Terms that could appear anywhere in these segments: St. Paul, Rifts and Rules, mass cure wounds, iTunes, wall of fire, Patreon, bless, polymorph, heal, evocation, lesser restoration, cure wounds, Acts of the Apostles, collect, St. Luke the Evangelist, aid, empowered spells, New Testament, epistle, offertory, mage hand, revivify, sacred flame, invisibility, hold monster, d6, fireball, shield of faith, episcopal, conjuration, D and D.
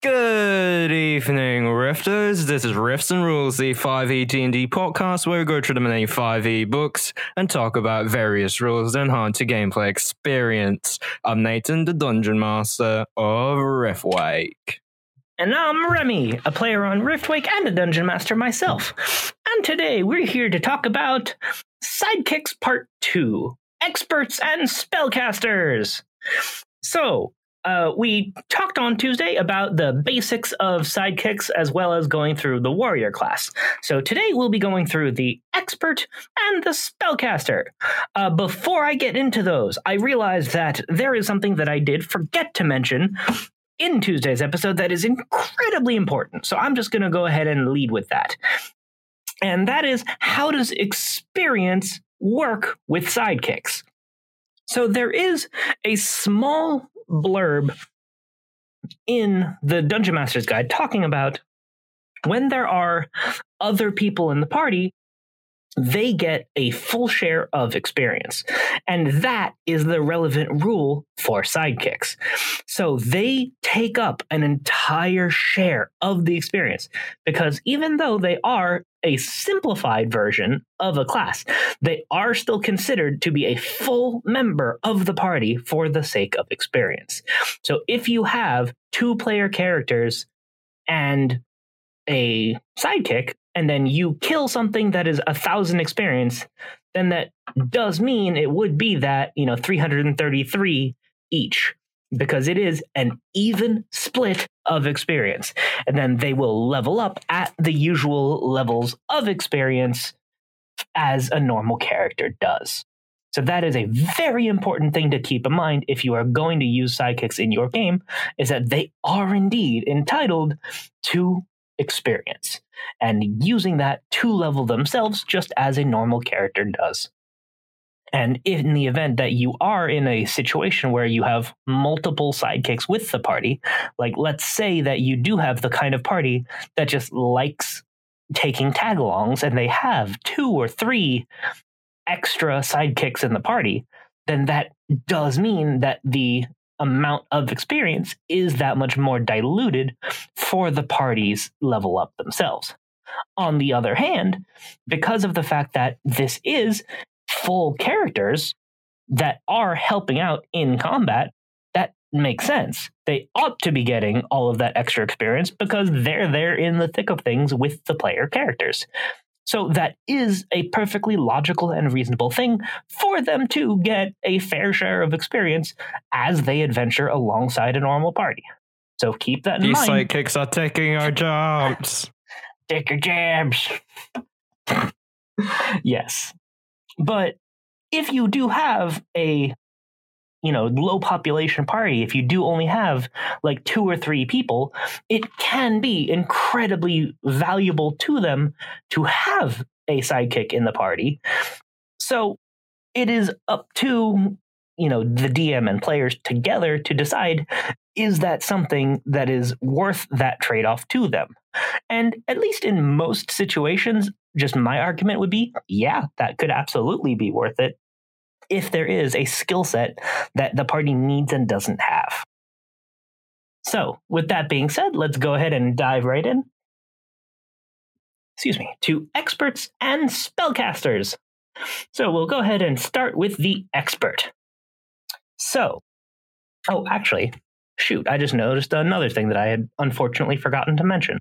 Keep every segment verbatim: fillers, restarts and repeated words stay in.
Good evening, Rifters. This is Rifts and Rules, the five e D and D podcast where we go through the many five e books and talk about various rules that enhance your gameplay experience. I'm Nathan, the Dungeon Master of Riftwake. And I'm Remy, a player on Riftwake and a Dungeon Master myself. And today we're here to talk about Sidekicks Part two, Experts and Spellcasters. So... Uh, we talked on Tuesday about the basics of sidekicks as well as going through the warrior class. So today we'll be going through the expert and the spellcaster. Uh, before I get into those, I realized that there is something that I did forget to mention in Tuesday's episode that is incredibly important. So I'm just going to go ahead and lead with that. And that is, how does experience work with sidekicks? So there is a small blurb in the Dungeon Master's Guide talking about when there are other people in the party, they get a full share of experience. And that is the relevant rule for sidekicks. So they take up an entire share of the experience, because even though they are a simplified version of a class, they are still considered to be a full member of the party for the sake of experience. So if you have two player characters and a sidekick, and then you kill something that is a thousand experience, then that does mean it would be that, you know, three hundred thirty-three each, because it is an even split of experience. And then they will level up at the usual levels of experience as a normal character does. So that is a very important thing to keep in mind if you are going to use sidekicks in your game, is that they are indeed entitled to experience and using that to level themselves just as a normal character does. And in the event that you are in a situation where you have multiple sidekicks with the party, like let's say that you do have the kind of party that just likes taking tagalongs and they have two or three extra sidekicks in the party, then that does mean that the amount of experience is that much more diluted for the party's level up themselves. On the other hand, because of the fact that this is full characters that are helping out in combat, that makes sense. They ought to be getting all of that extra experience because they're there in the thick of things with the player characters. So that is a perfectly logical and reasonable thing for them to get a fair share of experience as they adventure alongside a normal party. So keep that in These mind. These sidekicks are taking our jobs. Take your jabs. Yes. But if you do have a, you know, low population party, if you do only have like two or three people, it can be incredibly valuable to them to have a sidekick in the party. So it is up to, you know, the D M and players together to decide, is that something that is worth that trade-off to them? And at least in most situations, just my argument would be, yeah, that could absolutely be worth it if there is a skill set that the party needs and doesn't have. So with that being said, let's go ahead and dive right in. Excuse me, to experts and spellcasters. So we'll go ahead and start with the expert. So, oh, actually, shoot, I just noticed another thing that I had unfortunately forgotten to mention.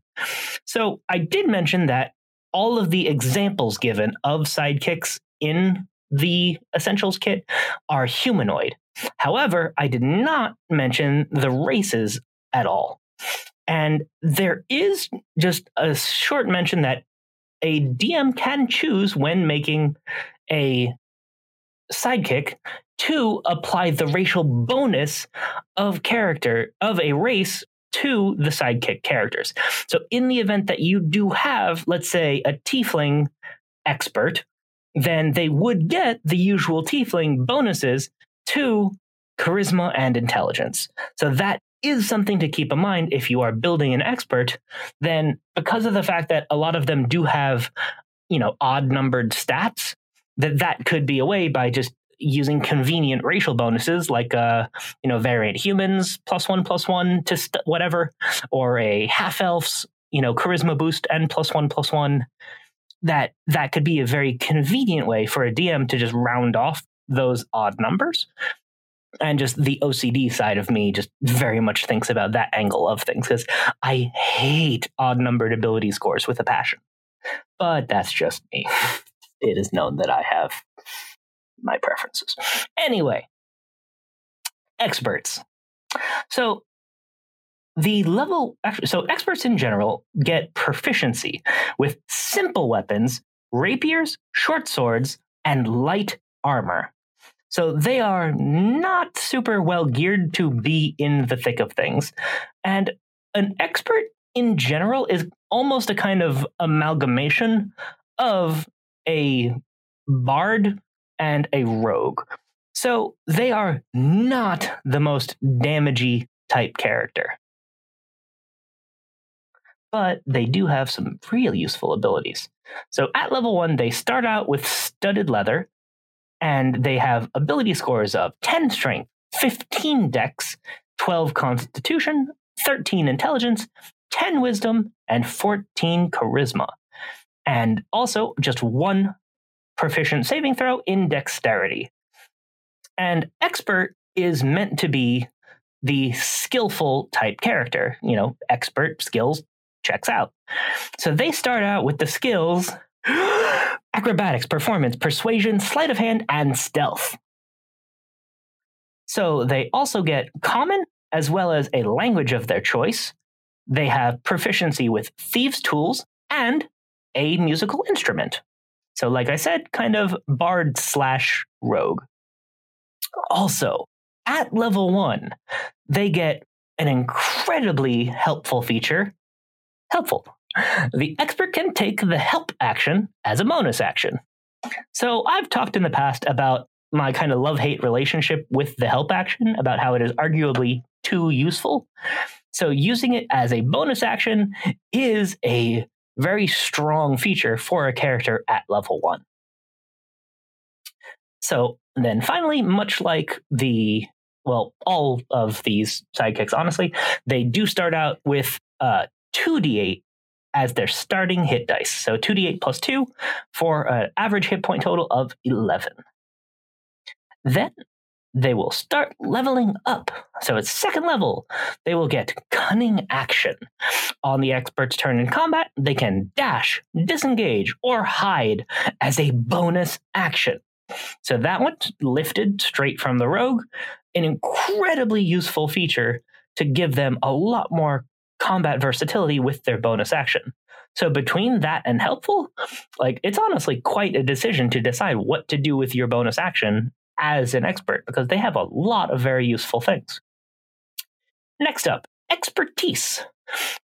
So I did mention that all of the examples given of sidekicks in the essentials kit are humanoid. However, I did not mention the races at all. And there is just a short mention that a D M can choose when making a sidekick to apply the racial bonus of character of a race to the sidekick characters. So in the event that you do have, let's say, a Tiefling expert, then they would get the usual Tiefling bonuses to charisma and intelligence. So that is something to keep in mind if you are building an expert. Then because of the fact that a lot of them do have, you know, odd numbered stats, that that could be a way by just using convenient racial bonuses like, uh, you know, variant humans, plus one, plus one to st- whatever, or a half elf's, you know, charisma boost and plus one, plus one. That that could be a very convenient way for a D M to just round off those odd numbers. And just the O C D side of me just very much thinks about that angle of things, because I hate odd numbered ability scores with a passion. But that's just me. It is known that I have my preferences. Anyway, experts. So the level, actually, so experts in general get proficiency with simple weapons, rapiers, short swords, and light armor. So they are not super well geared to be in the thick of things. And an expert in general is almost a kind of amalgamation of a bard and a rogue. So they are not the most damagey type character. But they do have some real useful abilities. So at level one, they start out with studded leather, and they have ability scores of ten strength, fifteen dex, twelve constitution, thirteen intelligence, ten wisdom, and fourteen charisma. And also just one proficient saving throw in dexterity. And expert is meant to be the skillful type character. You know, expert skills checks out. So they start out with the skills acrobatics, performance, persuasion, sleight of hand, and stealth. So they also get common as well as a language of their choice. They have proficiency with thieves' tools and a musical instrument. So like I said, kind of bard slash rogue. Also, at level one, they get an incredibly helpful feature. Helpful. The expert can take the help action as a bonus action. So I've talked in the past about my kind of love-hate relationship with the help action, about how it is arguably too useful. So using it as a bonus action is a very strong feature for a character at level one. So then finally, much like the, well, all of these sidekicks, honestly, they do start out with uh, two d eight as their starting hit dice. So two d eight plus two for an average hit point total of eleven. Then they will start leveling up. So at second level, they will get cunning action. On the expert's turn in combat, they can dash, disengage, or hide as a bonus action. So that one's lifted straight from the rogue, an incredibly useful feature to give them a lot more combat versatility with their bonus action. So between that and helpful, like, it's honestly quite a decision to decide what to do with your bonus action as an expert, because they have a lot of very useful things. Next up, expertise.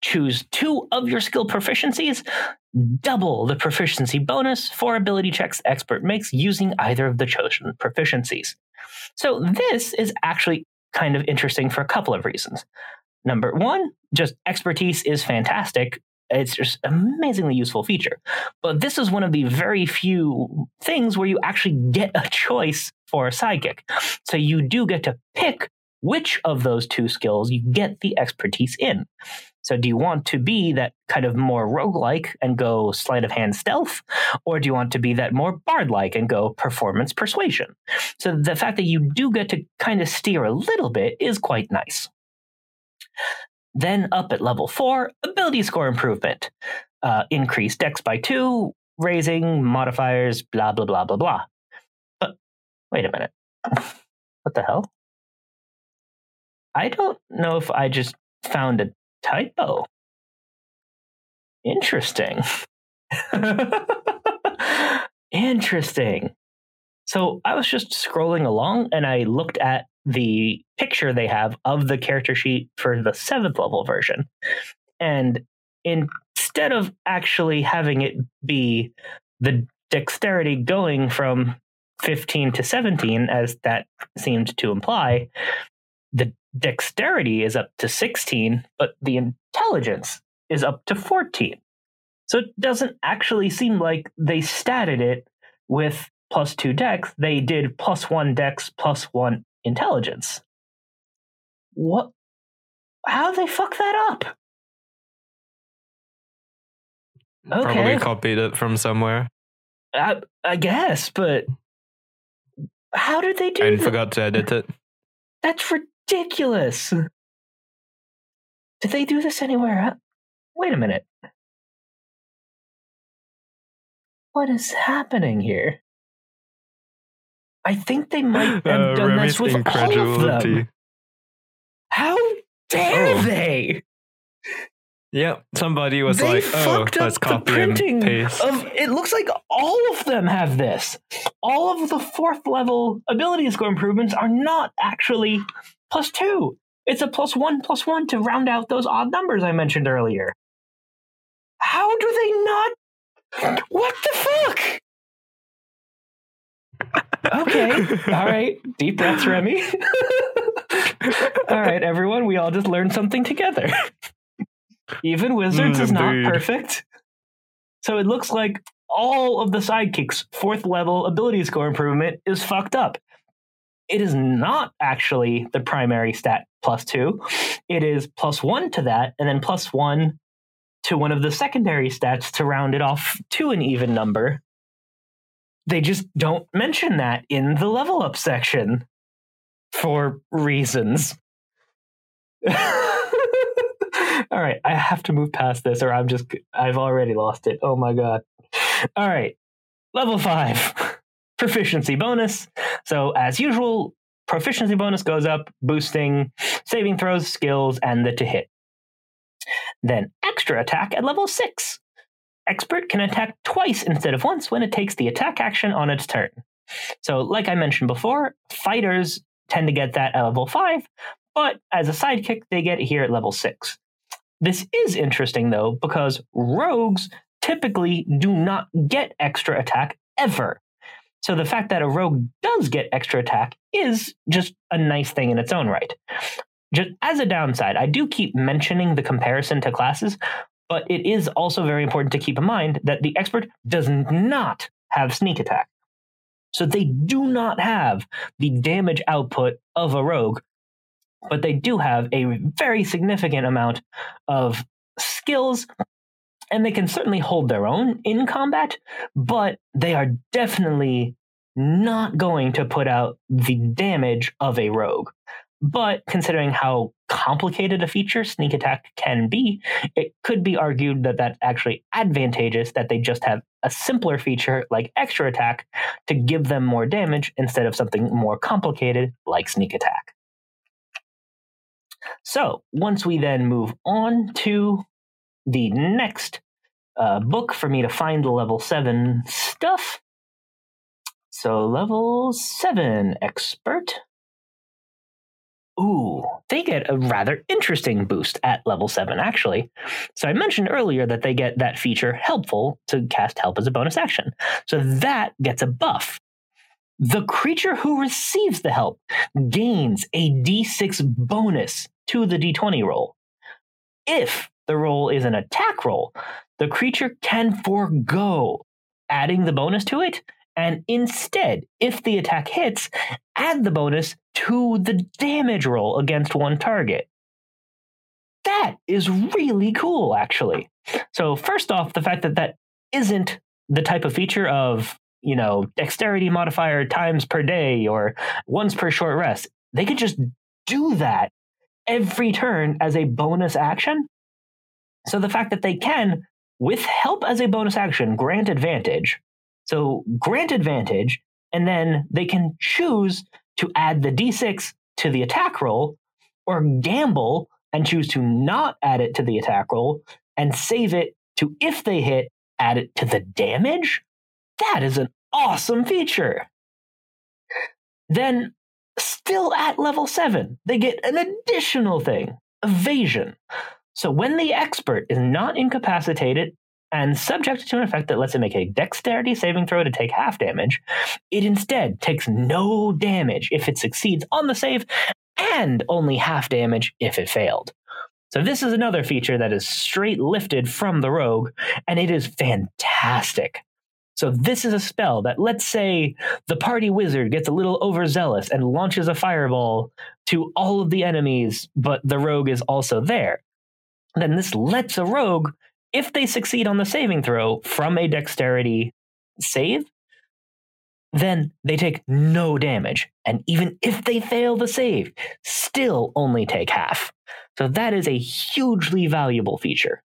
Choose two of your skill proficiencies, double the proficiency bonus for ability checks expert makes using either of the chosen proficiencies. So this is actually kind of interesting for a couple of reasons. Number one, just expertise is fantastic. It's just an amazingly useful feature. But this is one of the very few things where you actually get a choice for a sidekick. So you do get to pick which of those two skills you get the expertise in. So do you want to be that kind of more roguelike and go sleight of hand stealth? Or do you want to be that more bard-like and go performance persuasion? So the fact that you do get to kind of steer a little bit is quite nice. Then up at level four, ability score improvement. Uh, increase dex by two, raising modifiers, blah, blah, blah, blah, blah. But wait a minute. What the hell? I don't know if I just found a typo. Interesting. Interesting. So I was just scrolling along and I looked at the picture they have of the character sheet for the seventh level version. And instead of actually having it be the dexterity going from fifteen to seventeen, as that seemed to imply, the dexterity is up to sixteen, but the intelligence is up to fourteen. So it doesn't actually seem like they statted it with plus two dex, they did plus one dex, plus one intelligence. What? How'd they fuck that up? Okay. Probably copied it from somewhere. I, I guess, but how did they do that? And forgot to edit it. That's ridiculous. Did they do this anywhere? Wait a minute. What is happening here? I think they might have uh, done this with all of them. How dare oh. they? Yeah, somebody was they like, "Oh, let's copy and paste." Of, it looks like all of them have this. All of the fourth level ability score improvements are not actually plus two. It's a plus one, plus one to round out those odd numbers I mentioned earlier. How do they not? What the fuck? Okay, all right. Deep breaths, Remy. All right, everyone, we all just learned something together. Even Wizards mm, is not indeed. perfect. So it looks like all of the sidekicks' fourth level ability score improvement is fucked up. It is not actually the primary stat plus two. It is plus one to that, and then plus one to one of the secondary stats to round it off to an even number. They just don't mention that in the level up section for reasons. All right, I have to move past this or I'm just, I've already lost it. Oh my God. All right, level five, proficiency bonus. So as usual, proficiency bonus goes up, boosting saving throws, skills, and the to hit. Then extra attack at level six. Expert can attack twice instead of once when it takes the attack action on its turn. So like I mentioned before, fighters tend to get that at level five, but as a sidekick, they get it here at level six. This is interesting, though, because rogues typically do not get extra attack ever. So the fact that a rogue does get extra attack is just a nice thing in its own right. Just as a downside, I do keep mentioning the comparison to classes, but it is also very important to keep in mind that the expert does not have sneak attack. So they do not have the damage output of a rogue, but they do have a very significant amount of skills, and they can certainly hold their own in combat, but they are definitely not going to put out the damage of a rogue. But considering how complicated a feature sneak attack can be, it could be argued that that's actually advantageous that they just have a simpler feature like extra attack to give them more damage instead of something more complicated like sneak attack. So once we then move on to the next uh, book for me to find the level seven stuff. So level seven expert. Ooh, they get a rather interesting boost at level seven, actually. So I mentioned earlier that they get that feature helpful to cast help as a bonus action. So that gets a buff. The creature who receives the help gains a d six bonus to the d twenty roll. If the roll is an attack roll, the creature can forego adding the bonus to it, and instead, if the attack hits, add the bonus to the damage roll against one target. That is really cool, actually. So first off, the fact that that isn't the type of feature of, you know, dexterity modifier times per day or once per short rest. They could just do that every turn as a bonus action. So the fact that they can, with help as a bonus action, grant advantage. So grant advantage, and then they can choose to add the d six to the attack roll or gamble and choose to not add it to the attack roll and save it to, if they hit, add it to the damage. That is an awesome feature. Then, still at level seven, they get an additional thing, evasion. So when the expert is not incapacitated and subjected to an effect that lets it make a dexterity saving throw to take half damage, it instead takes no damage if it succeeds on the save and only half damage if it failed. So this is another feature that is straight lifted from the rogue, and it is fantastic. So this is a spell that, let's say, the party wizard gets a little overzealous and launches a fireball to all of the enemies, but the rogue is also there. Then this lets a rogue, if they succeed on the saving throw from a dexterity save, then they take no damage. And even if they fail the save, still only take half. So that is a hugely valuable feature.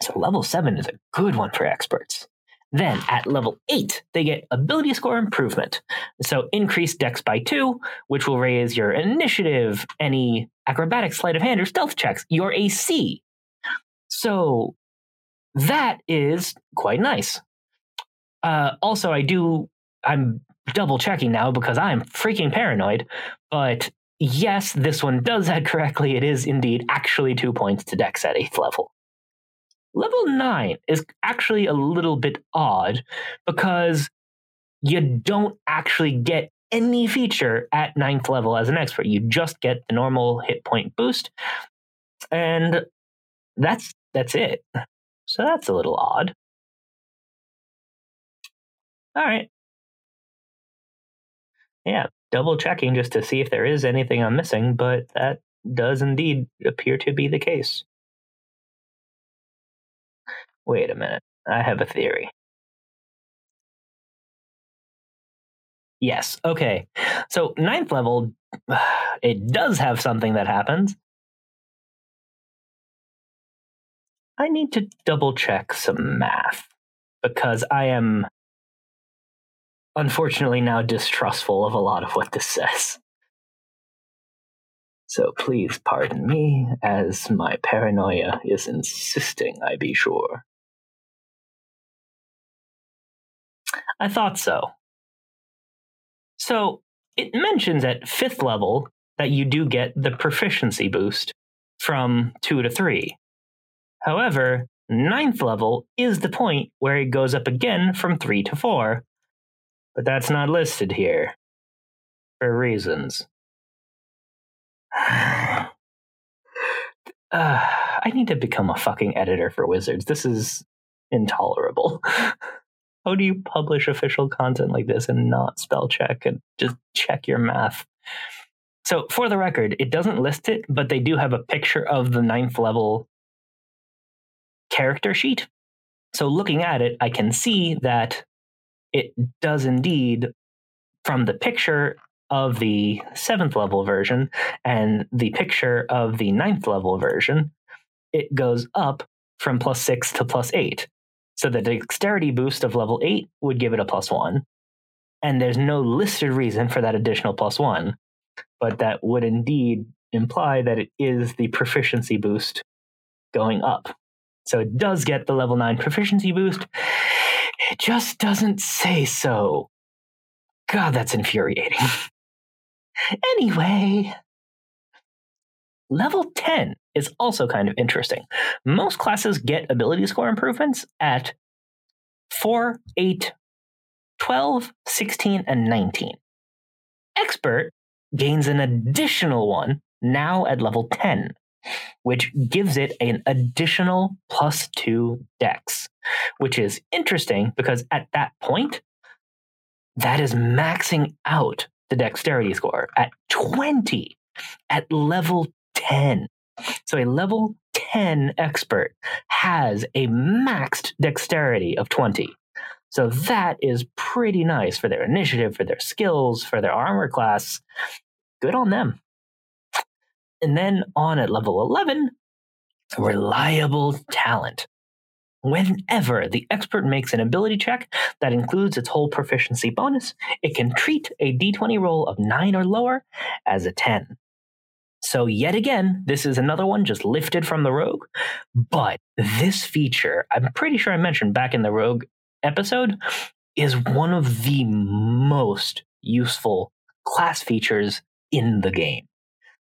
So level seven is a good one for experts. Then at level eight, they get ability score improvement. So increase dex by two, which will raise your initiative, any acrobatic, sleight of hand, or stealth checks, your A C. So that is quite nice. Uh, also, I do, I'm double checking now because I'm freaking paranoid, but yes, this one does that correctly. It is indeed actually two points to dex at eighth level. Level nine is actually a little bit odd because you don't actually get any feature at ninth level as an expert. You just get the normal hit point boost, and that's that's it. So that's a little odd. All right. Yeah, double checking just to see if there is anything I'm missing, but that does indeed appear to be the case. Wait a minute. I have a theory. Yes. Okay. So ninth level, it does have something that happens. I need to double check some math because I am unfortunately now distrustful of a lot of what this says. So please pardon me as my paranoia is insisting I be sure. I thought so. So it mentions at fifth level that you do get the proficiency boost from two to three. However, ninth level is the point where it goes up again from three to four, but that's not listed here for reasons. uh, I need to become a fucking editor for Wizards. This is intolerable. How do you publish official content like this and not spell check and just check your math? So for the record, it doesn't list it, but they do have a picture of the ninth level character sheet. So looking at it, I can see that it does indeed, from the picture of the seventh level version and the picture of the ninth level version, it goes up from plus six to plus eight. So the dexterity boost of level eight would give it a plus one. And there's no listed reason for that additional plus one, but that would indeed imply that it is the proficiency boost going up. So it does get the level nine proficiency boost. It just doesn't say so. God, that's infuriating. Anyway, level ten is also kind of interesting. Most classes get ability score improvements at four, eight, twelve, sixteen, and nineteen. Expert gains an additional one now at level ten, which gives it an additional plus two dex, which is interesting because at that point, that is maxing out the dexterity score at twenty at level ten. So a level ten expert has a maxed dexterity of twenty. So that is pretty nice for their initiative, for their skills, for their armor class. Good on them. And then on at level eleven, reliable talent. Whenever the expert makes an ability check that includes its whole proficiency bonus, it can treat a d twenty roll of nine or lower as a ten. So yet again, this is another one just lifted from the rogue. But this feature, I'm pretty sure I mentioned back in the rogue episode, is one of the most useful class features in the game.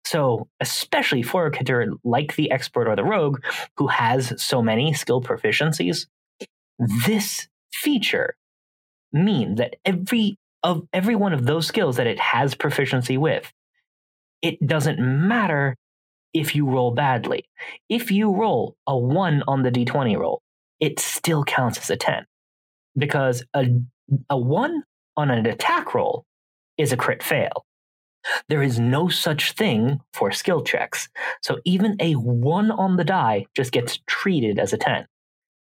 So especially for a character like the expert or the rogue who has so many skill proficiencies, this feature means that every of every one of those skills that it has proficiency with, it doesn't matter if you roll badly. If you roll a one on the d twenty roll, it still counts as a ten. because a, a one on an attack roll is a crit fail. There is no such thing for skill checks. So even a one on the die just gets treated as a ten,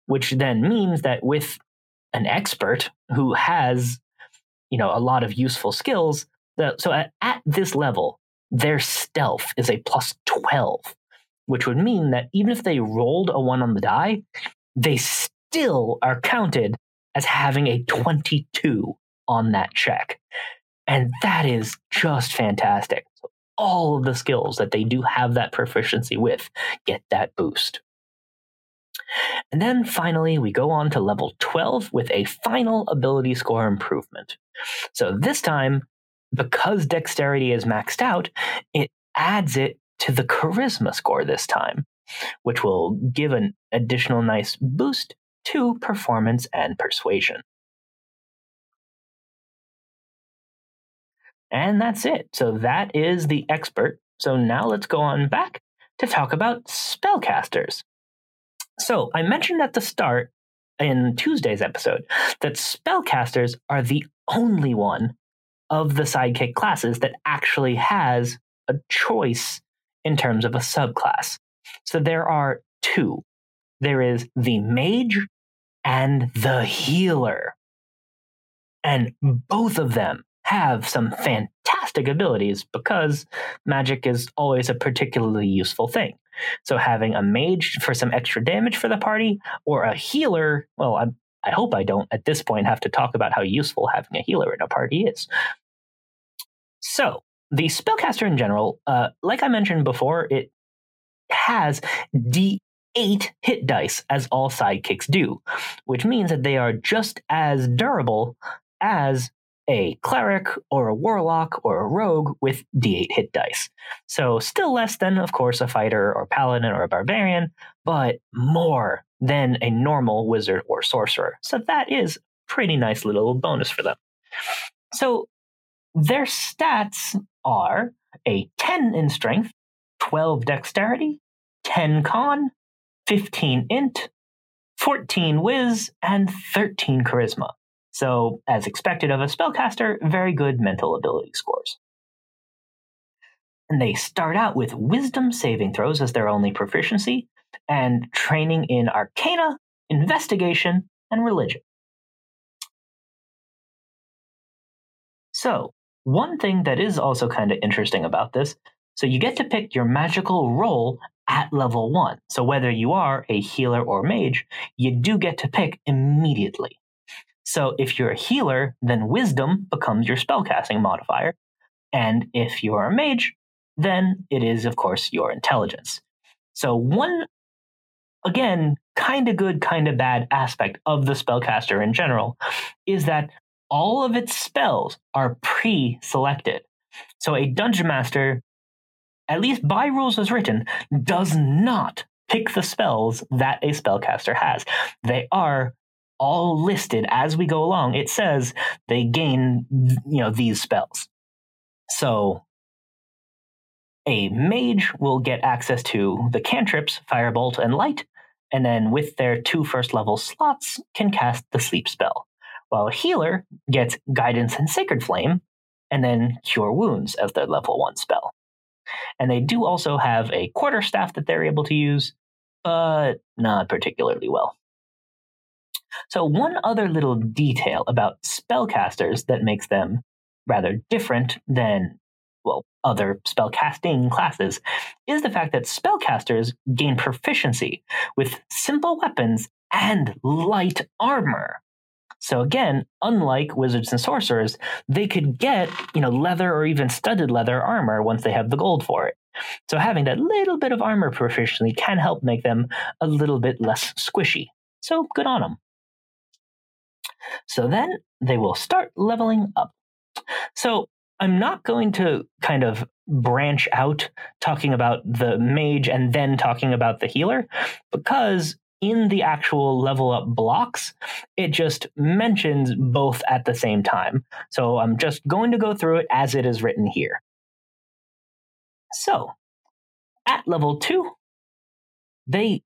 which then means that with an expert who has, you know, a lot of useful skills, the, so at, at this level, their stealth is a plus twelve, which would mean that even if they rolled a one on the die, they still are counted as having a twenty-two on that check. And that is just fantastic. So all of the skills that they do have that proficiency with get that boost. And then finally, we go on to level twelve with a final ability score improvement. So this time, because dexterity is maxed out, it adds it to the charisma score this time, which will give an additional nice boost to performance and persuasion. And that's it. So that is the expert. So now let's go on back to talk about spellcasters. So I mentioned at the start in Tuesday's episode that spellcasters are the only one of the sidekick classes that actually has a choice in terms of a subclass. So there are two. There is the mage and the healer. And both of them have some fantastic abilities because magic is always a particularly useful thing. So having a mage for some extra damage for the party or a healer, well, I, I hope I don't at this point have to talk about how useful having a healer in a party is. So the spellcaster in general, uh, like I mentioned before, it has d eight hit dice as all sidekicks do, which means that they are just as durable as a cleric or a warlock or a rogue with d eight hit dice. So still less than, of course, a fighter or paladin or a barbarian, but more than a normal wizard or sorcerer. So that is a pretty nice little bonus for them. So their stats are a ten in strength, twelve dexterity, ten con, fifteen int, fourteen whiz, and thirteen charisma. So, as expected of a spellcaster, very good mental ability scores. And they start out with wisdom saving throws as their only proficiency, and training in arcana, investigation, and religion. So, one thing that is also kind of interesting about this, so you get to pick your magical role at level one. So whether you are a healer or mage, you do get to pick immediately. So if you're a healer, then wisdom becomes your spellcasting modifier. And if you're a mage, then it is, of course, your intelligence. So one, again, kind of good, kind of bad aspect of the spellcaster in general is that all of its spells are pre-selected. So a dungeon master, at least by rules as written, does not pick the spells that a spellcaster has. They are all listed as we go along. It says they gain, you know, these spells. So a mage will get access to the cantrips, firebolt, and light, and then with their two first level slots can cast the sleep spell, while a healer gets guidance and sacred flame, and then cure wounds as their level one spell. And they do also have a quarterstaff that they're able to use, but not particularly well. So one other little detail about spellcasters that makes them rather different than, well, other spellcasting classes is the fact that spellcasters gain proficiency with simple weapons and light armor. So again, unlike wizards and sorcerers, they could get, you know, leather or even studded leather armor once they have the gold for it. So having that little bit of armor proficiency can help make them a little bit less squishy. So good on them. So then they will start leveling up. So I'm not going to kind of branch out talking about the mage and then talking about the healer, because in the actual level up blocks, it just mentions both at the same time. So I'm just going to go through it as it is written here. So at level two, they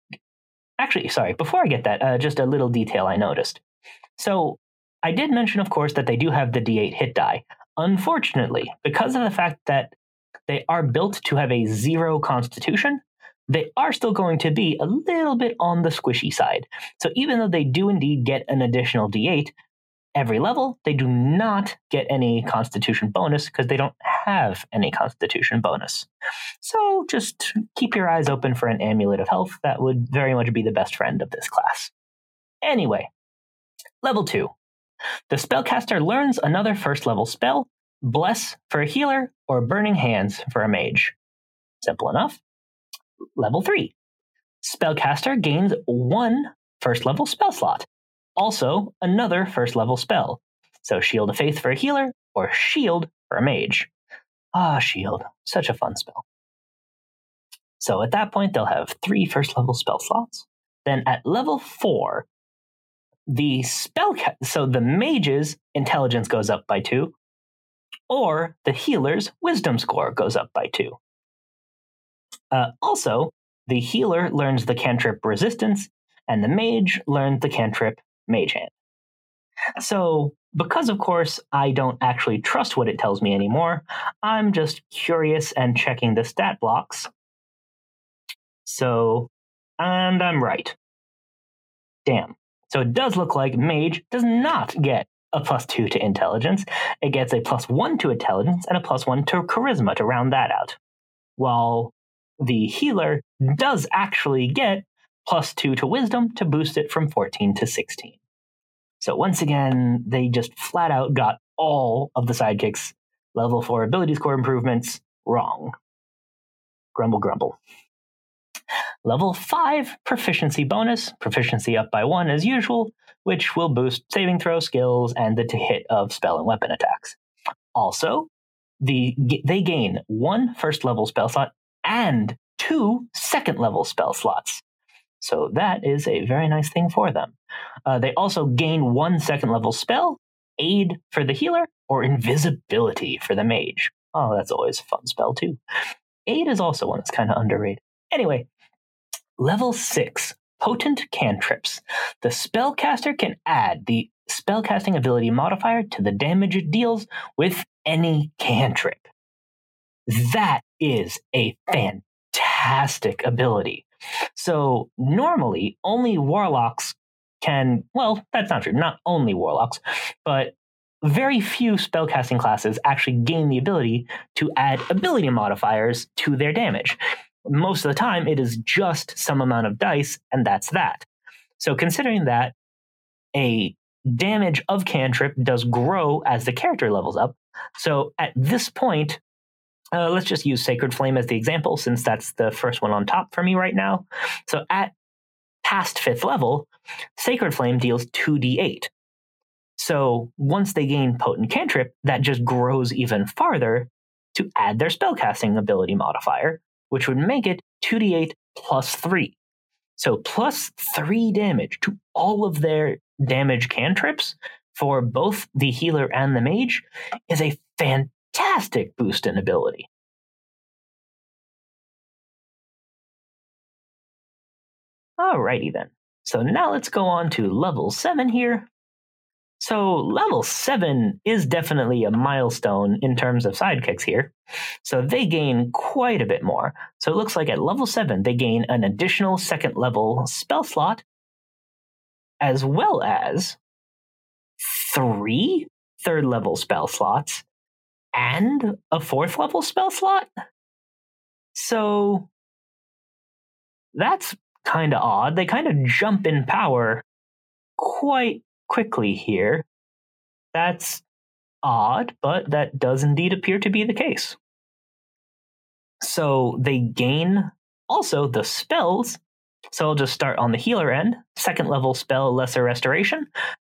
actually, sorry, before I get that, uh, just a little detail I noticed. So I did mention, of course, that they do have the D eight hit die. Unfortunately, because of the fact that they are built to have a zero constitution, they are still going to be a little bit on the squishy side. So even though they do indeed get an additional D eight every level, they do not get any constitution bonus because they don't have any constitution bonus. So just keep your eyes open for an amulet of health. That would very much be the best friend of this class. Anyway, level two. The spellcaster learns another first level spell, bless for a healer or burning hands for a mage. Simple enough. Level three. Spellcaster gains one first level spell slot. Also, another first level spell. So shield of faith for a healer or shield for a mage. Ah, shield. Such a fun spell. So at that point, they'll have three first level spell slots. Then at level four, the spell ca- so the mage's intelligence goes up by two, or the healer's wisdom score goes up by two. Uh, also, the healer learns the cantrip resistance, and the mage learns the cantrip mage hand. So, because of course I don't actually trust what it tells me anymore, I'm just curious and checking the stat blocks. So, and I'm right. Damn. So it does look like mage does not get a plus two to intelligence. It gets a plus one to intelligence and a plus one to charisma to round that out. While the healer does actually get plus two to wisdom to boost it from fourteen to sixteen. So once again, they just flat out got all of the sidekick's level four ability score improvements wrong. Grumble, grumble. Level five, proficiency bonus, proficiency up by one as usual, which will boost saving throw skills and the to hit of spell and weapon attacks. Also, the they gain one first level spell slot and two second level spell slots. So that is a very nice thing for them. Uh, they also gain one second level spell, aid for the healer, or invisibility for the mage. Oh, that's always a fun spell too. Aid is also one that's kind of underrated. Anyway, level six, potent cantrips. The spellcaster can add the spellcasting ability modifier to the damage it deals with any cantrip. That is a fantastic ability. So normally only warlocks can, well, that's not true, not only warlocks, but very few spellcasting classes actually gain the ability to add ability modifiers to their damage. Most of the time, it is just some amount of dice, and that's that. So considering that a damage of cantrip does grow as the character levels up, so at this point, uh, let's just use Sacred Flame as the example, since that's the first one on top for me right now. So at past fifth level, Sacred Flame deals two d eight. So once they gain Potent Cantrip, that just grows even farther to add their spellcasting ability modifier, which would make it two d eight plus three. So plus three damage to all of their damage cantrips for both the healer and the mage is a fantastic boost in ability. Alrighty then. So now let's go on to level seven here. So level seven is definitely a milestone in terms of sidekicks here. So they gain quite a bit more. So it looks like at level seven, they gain an additional second level spell slot, as well as three third level spell slots and a fourth level spell slot. So that's kind of odd. They kind of jump in power quite quickly here. That's odd, but that does indeed appear to be the case. So they gain also the spells. So I'll just start on the healer end. Second level spell, lesser restoration.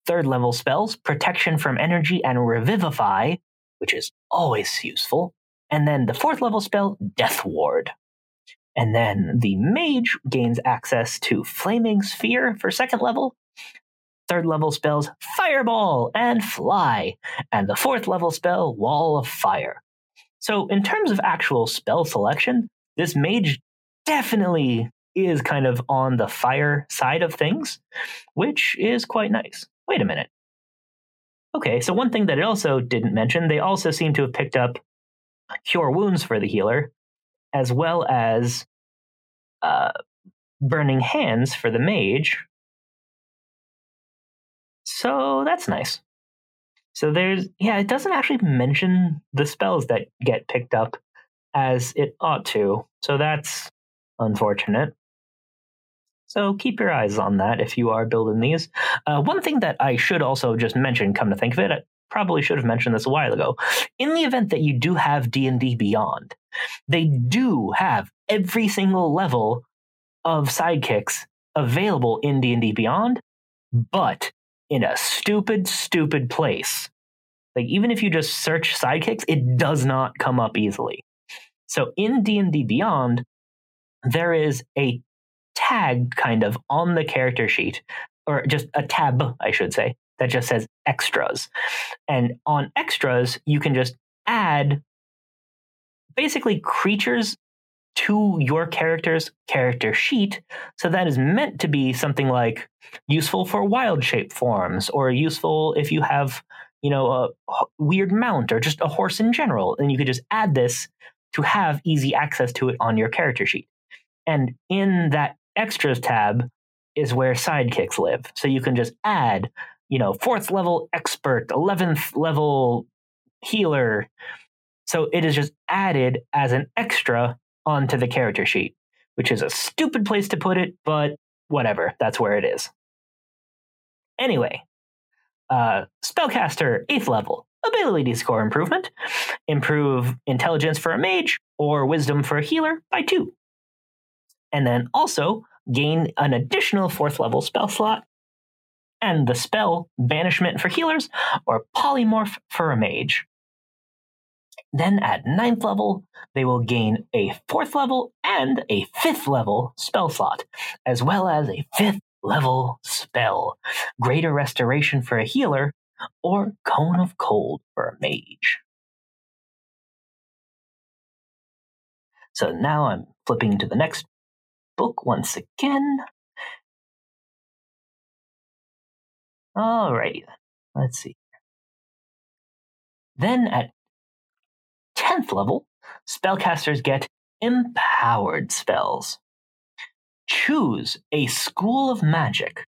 Third level spells, protection from energy and revivify, which is always useful. And then the fourth level spell, death ward. And then the mage gains access to flaming sphere for second level. Third level spells, fireball and fly, and the fourth level spell, wall of fire. So in terms of actual spell selection, this mage definitely is kind of on the fire side of things, which is quite nice. Wait a minute. Okay, so one thing that it also didn't mention, they also seem to have picked up cure wounds for the healer, as well as uh, burning hands for the mage. So that's nice. So there's, yeah, it doesn't actually mention the spells that get picked up as it ought to. So that's unfortunate. So keep your eyes on that if you are building these. Uh, one thing that I should also just mention, come to think of it, I probably should have mentioned this a while ago. In the event that you do have D and D Beyond, they do have every single level of sidekicks available in D and D Beyond, but in a stupid, stupid place. Like, even if you just search sidekicks, it does not come up easily. So in D and D Beyond, there is a tag kind of on the character sheet, or just a tab, I should say, that just says extras. And on extras, you can just add basically creatures to your character's character sheet. So that is meant to be something like useful for wild shape forms, or useful if you have, you know, a weird mount or just a horse in general. And you could just add this to have easy access to it on your character sheet. And in that extras tab is where sidekicks live. So you can just add, you know, fourth level expert, eleventh level healer. So it is just added as an extra onto the character sheet, which is a stupid place to put it, but whatever, that's where it is. Anyway, uh, spellcaster, eighth level, ability score improvement. Improve intelligence for a mage or wisdom for a healer by two. And then also gain an additional fourth level spell slot and the spell banishment for healers or polymorph for a mage. Then at ninth level, they will gain a fourth level and a fifth level spell slot, as well as a fifth level spell, greater restoration for a healer or cone of cold for a mage. So now I'm flipping to the next book once again. Alrighty, let's see. Then at tenth level, spellcasters get empowered spells. Choose a school of magic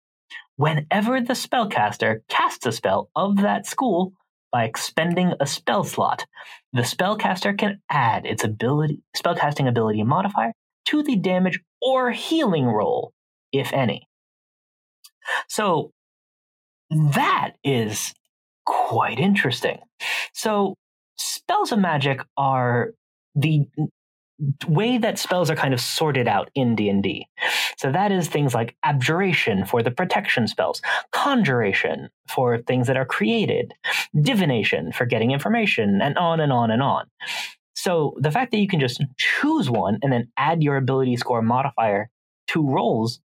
whenever the spellcaster casts a spell of that school by expending a spell slot. The spellcaster can add its ability, spellcasting ability modifier to the damage or healing roll, if any. So that is quite interesting. So spells of magic are the way that spells are kind of sorted out in D and D. So that is things like abjuration for the protection spells, conjuration for things that are created, divination for getting information, and on and on and on. So the fact that you can just choose one and then add your ability score modifier to rolls,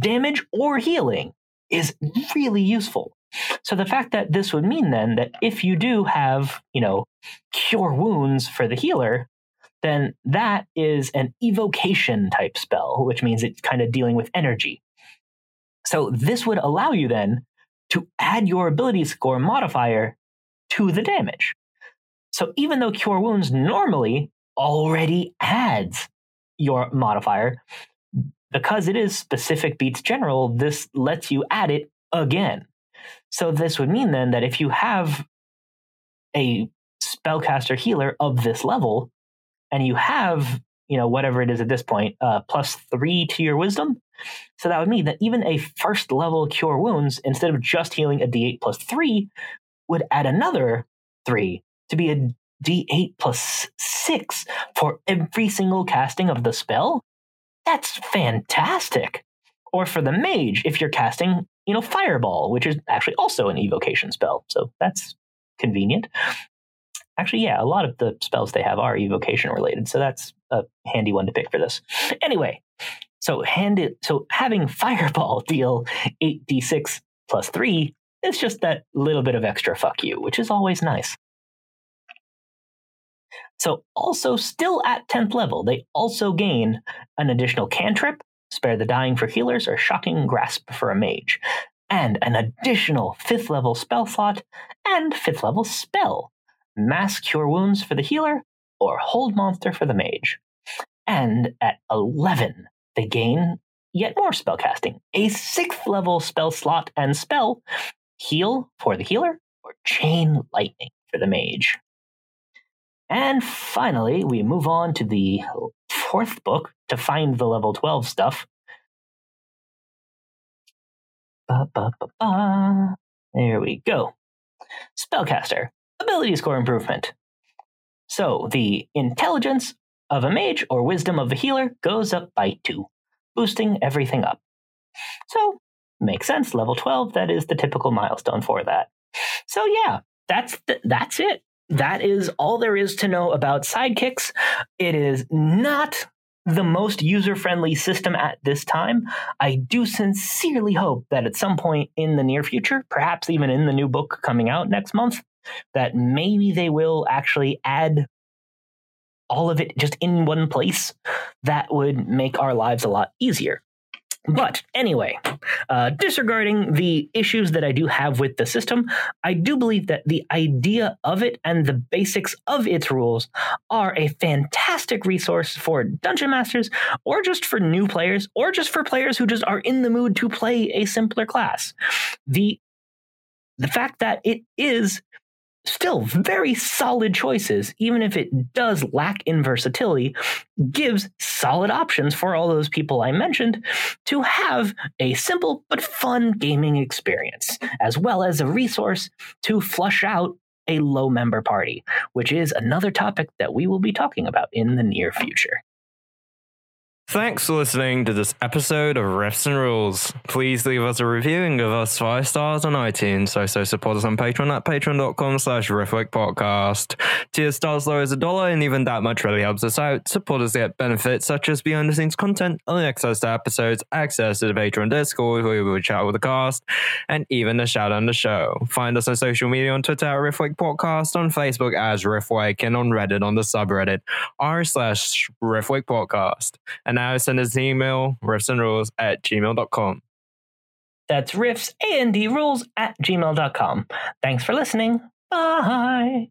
damage or healing, is really useful. So the fact that this would mean then that if you do have, you know, cure wounds for the healer, then that is an evocation type spell, which means it's kind of dealing with energy. So this would allow you then to add your ability score modifier to the damage. So even though Cure Wounds normally already adds your modifier, because it is specific beats general, this lets you add it again. So this would mean then that if you have a spellcaster healer of this level, and you have, you know, whatever it is at this point, uh, plus three to your wisdom, so that would mean that even a first level Cure Wounds, instead of just healing a d eight plus three, would add another three to be a d eight plus six for every single casting of the spell. That's fantastic. Or for the mage, if you're casting, you know, fireball, which is actually also an evocation spell. So that's convenient. Actually, yeah, a lot of the spells they have are evocation related. So that's a handy one to pick for this. Anyway, so handed, so having fireball deal eight d six plus three, it's just that little bit of extra fuck you, which is always nice. So also still at tenth level, they also gain an additional cantrip, spare the dying for healers or shocking grasp for a mage, and an additional fifth level spell slot and fifth level spell, mass cure wounds for the healer or hold monster for the mage. And at eleven, they gain yet more spellcasting, a sixth level spell slot and spell, heal for the healer or chain lightning for the mage. And finally, we move on to the fourth book to find the level twelve stuff. Ba, ba, ba, ba. There we go. Spellcaster. Ability score improvement. So the intelligence of a mage or wisdom of a healer goes up by two, boosting everything up. So makes sense. Level twelve, that is the typical milestone for that. So yeah, that's th- that's it. That is all there is to know about sidekicks. It is not the most user-friendly system at this time. I do sincerely hope that at some point in the near future, perhaps even in the new book coming out next month, that maybe they will actually add all of it just in one place. That would make our lives a lot easier. But anyway, uh, disregarding the issues that I do have with the system, I do believe that the idea of it and the basics of its rules are a fantastic resource for dungeon masters, or just for new players, or just for players who just are in the mood to play a simpler class. The, the fact that it is still very solid choices, even if it does lack in versatility, gives solid options for all those people I mentioned to have a simple but fun gaming experience, as well as a resource to flush out a low member party, which is another topic that we will be talking about in the near future. Thanks for listening to this episode of Rifts and Rules. Please leave us a review and give us five stars on iTunes. Also support us on Patreon at patreon.com slash Riftwake podcast. Tier stars low as a dollar, and even that much really helps us out. Supporters get benefits such as behind the scenes content, early access to episodes, access to the Patreon Discord where we will chat with the cast, and even a shout on the show. Find us on social media on Twitter at Riftwake Podcast, on Facebook as Riftwake, and on Reddit on the subreddit r slash Riftwake Podcast. And now send us an email, riftsandrules at gmail dot com. That's riffs and rules at gmail dot com. Thanks for listening. Bye.